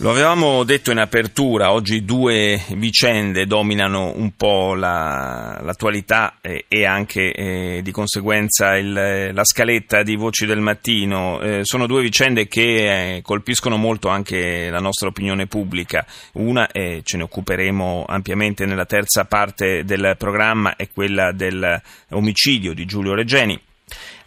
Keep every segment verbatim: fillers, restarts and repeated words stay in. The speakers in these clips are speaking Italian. Lo avevamo detto in apertura, oggi due vicende dominano un po' la, l'attualità e, e anche eh, di conseguenza il, la scaletta di Voci del Mattino. Eh, sono due vicende che eh, colpiscono molto anche la nostra opinione pubblica. Una, e eh, ce ne occuperemo ampiamente nella terza parte del programma, è quella dell'omicidio di Giulio Reggeni.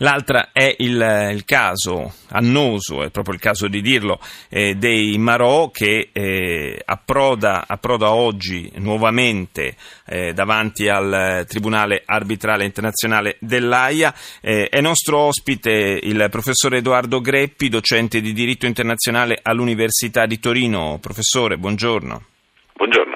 L'altra è il, il caso annoso, è proprio il caso di dirlo, eh, dei Marò che eh, approda, approda oggi nuovamente eh, davanti al Tribunale Arbitrale Internazionale dell'Aia. Eh, è nostro ospite il professore Edoardo Greppi, docente di diritto internazionale all'Università di Torino. Professore, buongiorno. Buongiorno.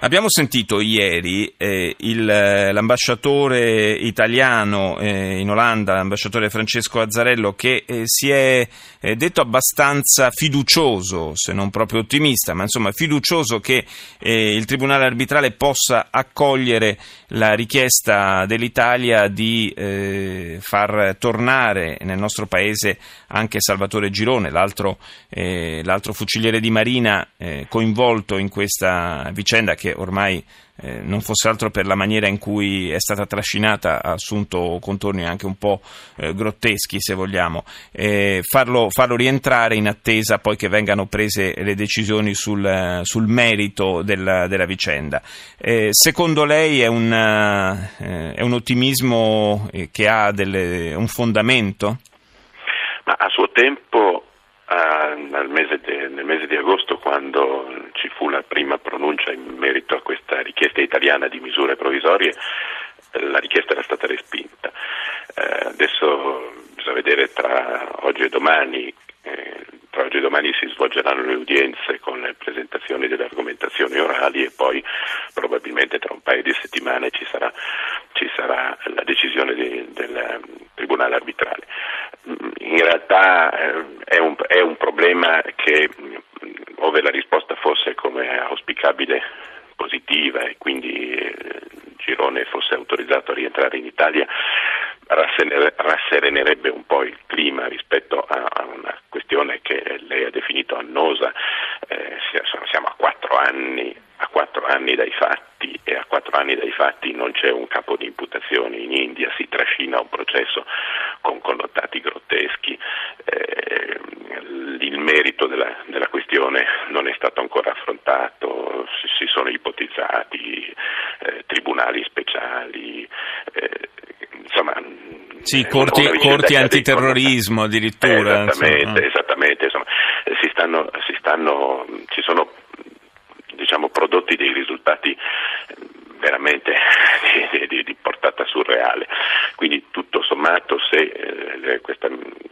Abbiamo sentito ieri eh, il, l'ambasciatore italiano eh, in Olanda, l'ambasciatore Francesco Azzarello, che eh, si è eh, detto abbastanza fiducioso, se non proprio ottimista, ma insomma fiducioso che eh, il Tribunale Arbitrale possa accogliere la richiesta dell'Italia di eh, far tornare nel nostro paese anche Salvatore Girone, l'altro, eh, l'altro fuciliere di Marina eh, coinvolto in questa vicenda che ormai eh, non fosse altro per la maniera in cui è stata trascinata ha assunto contorni anche un po' eh, grotteschi, se vogliamo, eh, farlo, farlo rientrare in attesa poi che vengano prese le decisioni sul, sul merito della, della vicenda. Eh, secondo lei è un, eh, è un ottimismo che ha delle, un fondamento? Ma a suo tempo, Nel mese, de, nel mese di agosto, quando ci fu la prima pronuncia in merito a questa richiesta italiana di misure provvisorie, la richiesta era stata respinta. Eh, adesso bisogna vedere tra oggi e domani, eh, tra oggi e domani si svolgeranno le udienze con le presentazioni delle argomentazioni orali e poi probabilmente tra un paio di settimane ci sarà, ci sarà la decisione di, del Tribunale Arbitrale. In realtà è un, è un problema che, ove la risposta fosse come auspicabile positiva e quindi Girone fosse autorizzato a rientrare in Italia, rasserenerebbe un po' il clima rispetto a una questione che lei ha definito annosa. Eh, siamo a quattro anni, a quattro anni dai fatti e a quattro anni dai fatti non c'è un capo di imputazione in India, si trascina un processo con connotati grotteschi, eh, il merito della, della questione non è stato ancora affrontato, si, si sono ipotizzati eh, tribunali speciali, eh, insomma sì, corti, corti antiterrorismo addirittura. Eh, esattamente, ah. esattamente insomma, si stanno, si stanno, ci sono diciamo prodotti dei risultati veramente di, di, di portata surreale, quindi tutto sommato se eh, questa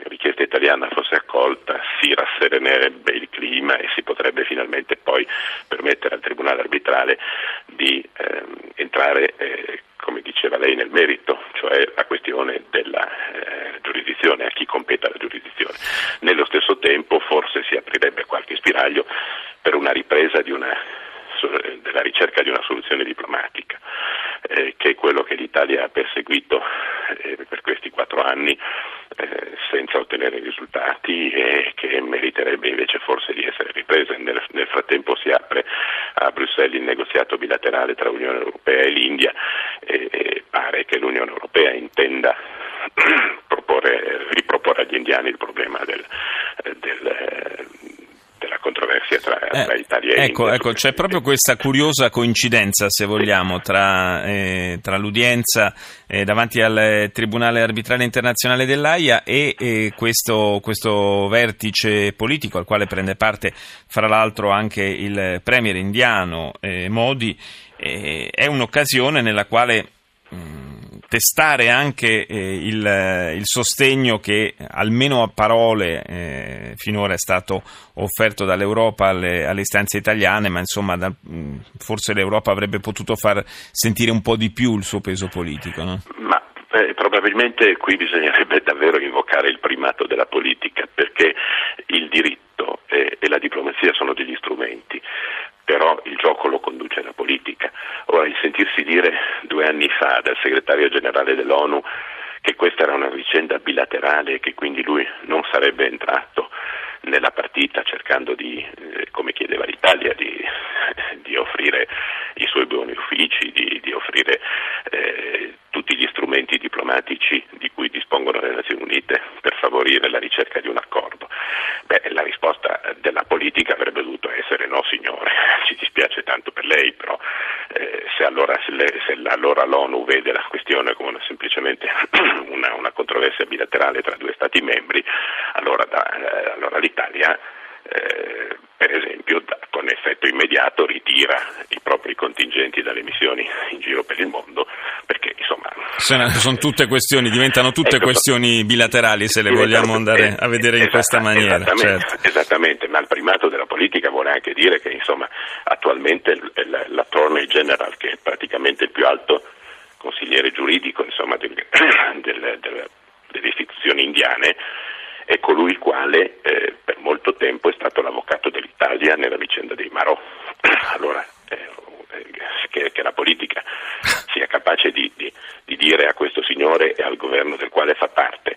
richiesta italiana fosse accolta si rasserenerebbe il clima e si potrebbe finalmente poi permettere al Tribunale Arbitrale di eh, entrare eh, come diceva lei nel merito, cioè la questione della eh, giurisdizione, a chi compete la giurisdizione. Nello stesso tempo forse si aprirebbe qualche spiraglio per una ripresa di una, della ricerca di una soluzione diplomatica, eh, che è quello che l'Italia ha perseguito eh, per questi quattro anni eh, senza ottenere risultati e che meriterebbe invece forse di essere ripresa. Nel, nel frattempo si apre a Bruxelles il negoziato bilaterale tra Unione Europea e l'India e, e pare che l'Unione Europea intenda proporre, riproporre agli indiani il problema del, del controversia tra, tra eh, Italia e ecco, India. Ecco, c'è proprio questa curiosa coincidenza, se vogliamo, tra, eh, tra l'udienza eh, davanti al Tribunale Arbitrale Internazionale dell'Aia e eh, questo, questo vertice politico al quale prende parte, fra l'altro, anche il premier indiano eh, Modi. Eh, è un'occasione nella quale mh, testare anche eh, il, il sostegno che, almeno a parole, eh, finora è stato offerto dall'Europa alle, alle istanze italiane, ma insomma da, forse l'Europa avrebbe potuto far sentire un po' di più il suo peso politico, no? Ma eh, probabilmente qui bisognerebbe davvero invocare il primato della politica, perché il diritto e, e la diplomazia sono degli strumenti. dire due anni fa dal segretario generale dell'ONU che questa era una vicenda bilaterale e che quindi lui non sarebbe entrato nella partita cercando di, eh, come chiedeva l'Italia, di, di offrire i suoi buoni uffici, di, di offrire eh, tutti gli strumenti diplomatici di cui dispongono le Nazioni Unite per favorire la ricerca di un accordo. Beh, la risposta della politica avrebbe dovuto essere no signore, ci dispiace tanto per lei, però eh, se, allora, se, le, se allora l'ONU vede la questione come una, semplicemente una, una controversia bilaterale tra due Stati membri, allora, da, eh, allora l'Italia eh, per esempio da, con effetto immediato ritira i propri contingenti dalle missioni in giro per il mondo, perché insomma sono, sono tutte questioni, diventano tutte ecco, questioni bilaterali se le vogliamo andare a vedere in questa maniera. Esattamente, certo. Esattamente, ma il primato della politica vuole anche dire che insomma attualmente l'Attorney General, che è praticamente il più alto consigliere giuridico insomma del, del, del, delle istituzioni indiane, è colui il quale eh, per molto tempo è stato l'avvocato dell'Italia nella vicenda dei Marò. Allora, eh, che, che la politica sia capace di, di, di dire a questo signore e al governo del quale fa parte,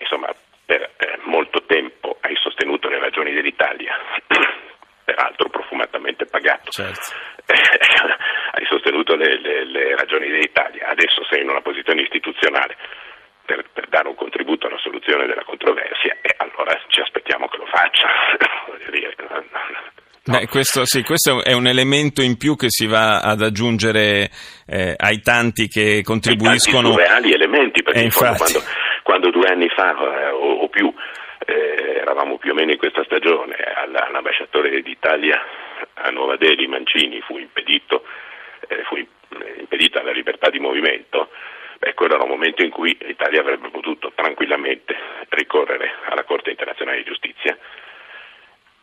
insomma, per eh, molto tempo hai sostenuto le ragioni dell'Italia, peraltro profumatamente pagato. Certo. Eh, hai sostenuto le, le, le ragioni dell'Italia, adesso sei in una posizione istituzionale Per, per dare un contributo alla soluzione della controversia, e allora ci aspettiamo che lo faccia. No. Beh, questo, sì, questo è un elemento in più che si va ad aggiungere eh, ai tanti che contribuiscono. Tanti reali elementi, perché infatti... quando, quando due anni fa eh, o, o più eh, eravamo più o meno in questa stagione, all'ambasciatore d'Italia a Nuova Delhi, Mancini, fu impedito eh, fu impedita la libertà di movimento. Beh, quello era un momento in cui l'Italia avrebbe potuto tranquillamente ricorrere alla Corte Internazionale di Giustizia,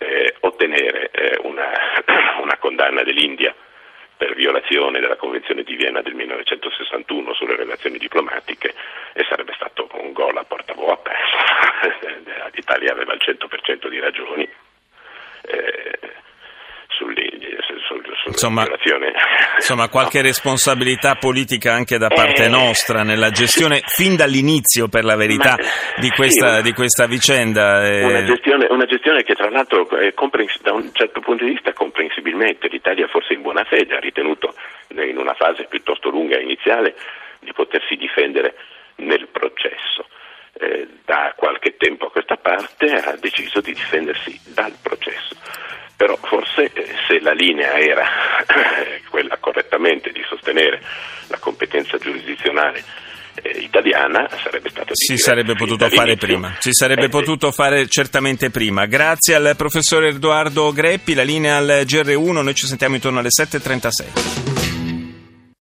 eh, ottenere eh, una, una condanna dell'India per violazione della Convenzione di Vienna del millenovecentosessantuno sulle relazioni diplomatiche, e sarebbe stato un gol a porta vuota. L'Italia aveva il cento per cento di ragioni eh, Insomma, insomma, qualche no. responsabilità politica anche da parte eh, nostra nella gestione fin dall'inizio, per la verità, ma, di, questa, sì, di questa vicenda. Una gestione, una gestione che tra l'altro è comprens- da un certo punto di vista comprensibilmente l'Italia forse in buona fede ha ritenuto in una fase piuttosto lunga iniziale di potersi difendere nel processo. Eh, da qualche tempo a questa parte ha deciso di difendersi dal processo. Però forse se la linea era quella correttamente di sostenere la competenza giurisdizionale eh, italiana, sarebbe stato si sarebbe potuto fare prima, si sarebbe eh, potuto fare certamente prima. Grazie al professor Edoardo Greppi, la linea al G R uno, noi ci sentiamo intorno alle sette e trentasei.